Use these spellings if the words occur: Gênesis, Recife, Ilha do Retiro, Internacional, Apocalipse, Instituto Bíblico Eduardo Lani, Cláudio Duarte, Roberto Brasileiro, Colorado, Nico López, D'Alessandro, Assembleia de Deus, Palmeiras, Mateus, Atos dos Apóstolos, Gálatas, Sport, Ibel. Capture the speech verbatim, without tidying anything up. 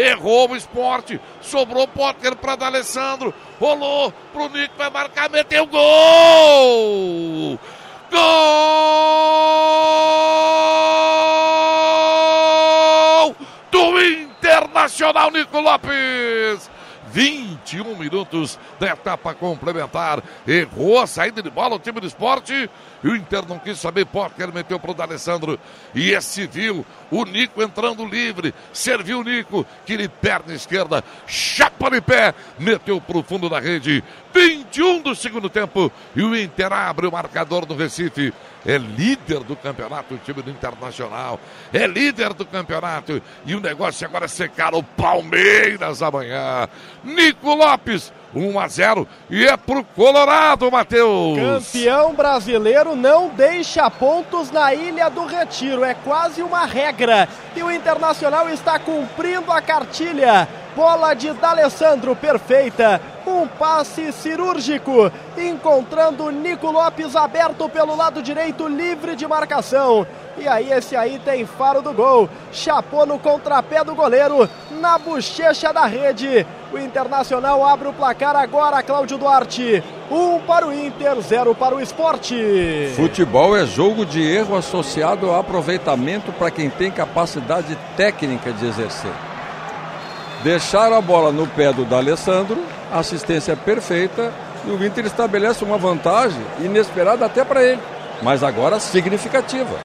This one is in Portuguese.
errou o Sport, sobrou o Potter para D'Alessandro, rolou pro Nico, vai marcar, meteu gol! Gol do Internacional, Nico López! vinte e um minutos da etapa complementar, errou a saída de bola o time do Sport e o Inter não quis saber, Potter meteu pro D'Alessandro e esse viu o Nico entrando livre, serviu o Nico, que ele perna esquerda, chapa de pé, meteu pro fundo da rede, vinte e um do segundo tempo e o Inter abre o marcador do Recife. É líder do campeonato, o time do Internacional. É líder do campeonato. E o negócio agora é secar o Palmeiras amanhã. Nico López, um a zero. E é pro Colorado, Matheus. Campeão brasileiro não deixa pontos na Ilha do Retiro. É quase uma regra. E o Internacional está cumprindo a cartilha. Bola de D'Alessandro, perfeita. Um passe cirúrgico, encontrando Nico López aberto pelo lado direito, livre de marcação. E aí esse aí tem faro do gol. Chapou no contrapé do goleiro, na bochecha da rede. O Internacional abre o placar agora, Cláudio Duarte. Um para o Inter, zero para o Sport. Futebol é jogo de erro associado a aproveitamento para quem tem capacidade técnica de exercer. Deixaram a bola no pé do D'Alessandro, assistência perfeita, e o Inter estabelece uma vantagem inesperada até para ele, mas agora significativa.